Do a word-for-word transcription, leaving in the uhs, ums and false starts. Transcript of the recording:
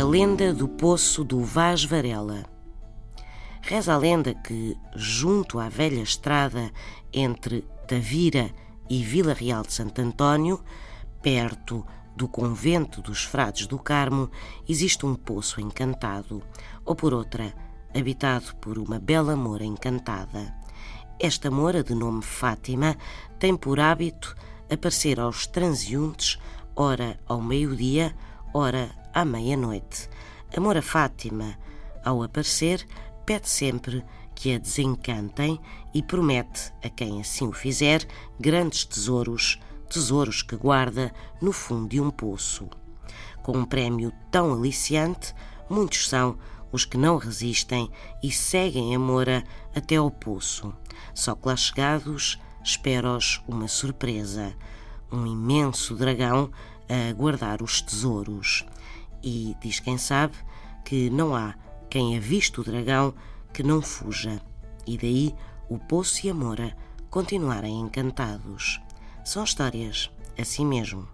a lenda do Poço do Vaz Varela. Reza a lenda que, junto à velha estrada entre Tavira e Vila Real de Santo António, perto do convento dos Frades do Carmo, existe um poço encantado, ou por outra, habitado por uma bela moura encantada. Esta moura, de nome Fátima, tem por hábito aparecer aos transeuntes, ora ao meio-dia, ora à meia-noite. A Moura Fátima, ao aparecer, pede sempre que a desencantem e promete a quem assim o fizer grandes tesouros, tesouros que guarda no fundo de um poço. Com um prémio tão aliciante, muitos são os que não resistem e seguem a Moura até ao poço. Só que lá chegados, espera-os uma surpresa, um imenso dragão a guardar os tesouros. E diz quem sabe que não há quem aviste o dragão que não fuja, e daí o poço e a moura continuarem encantados. São histórias, assim mesmo.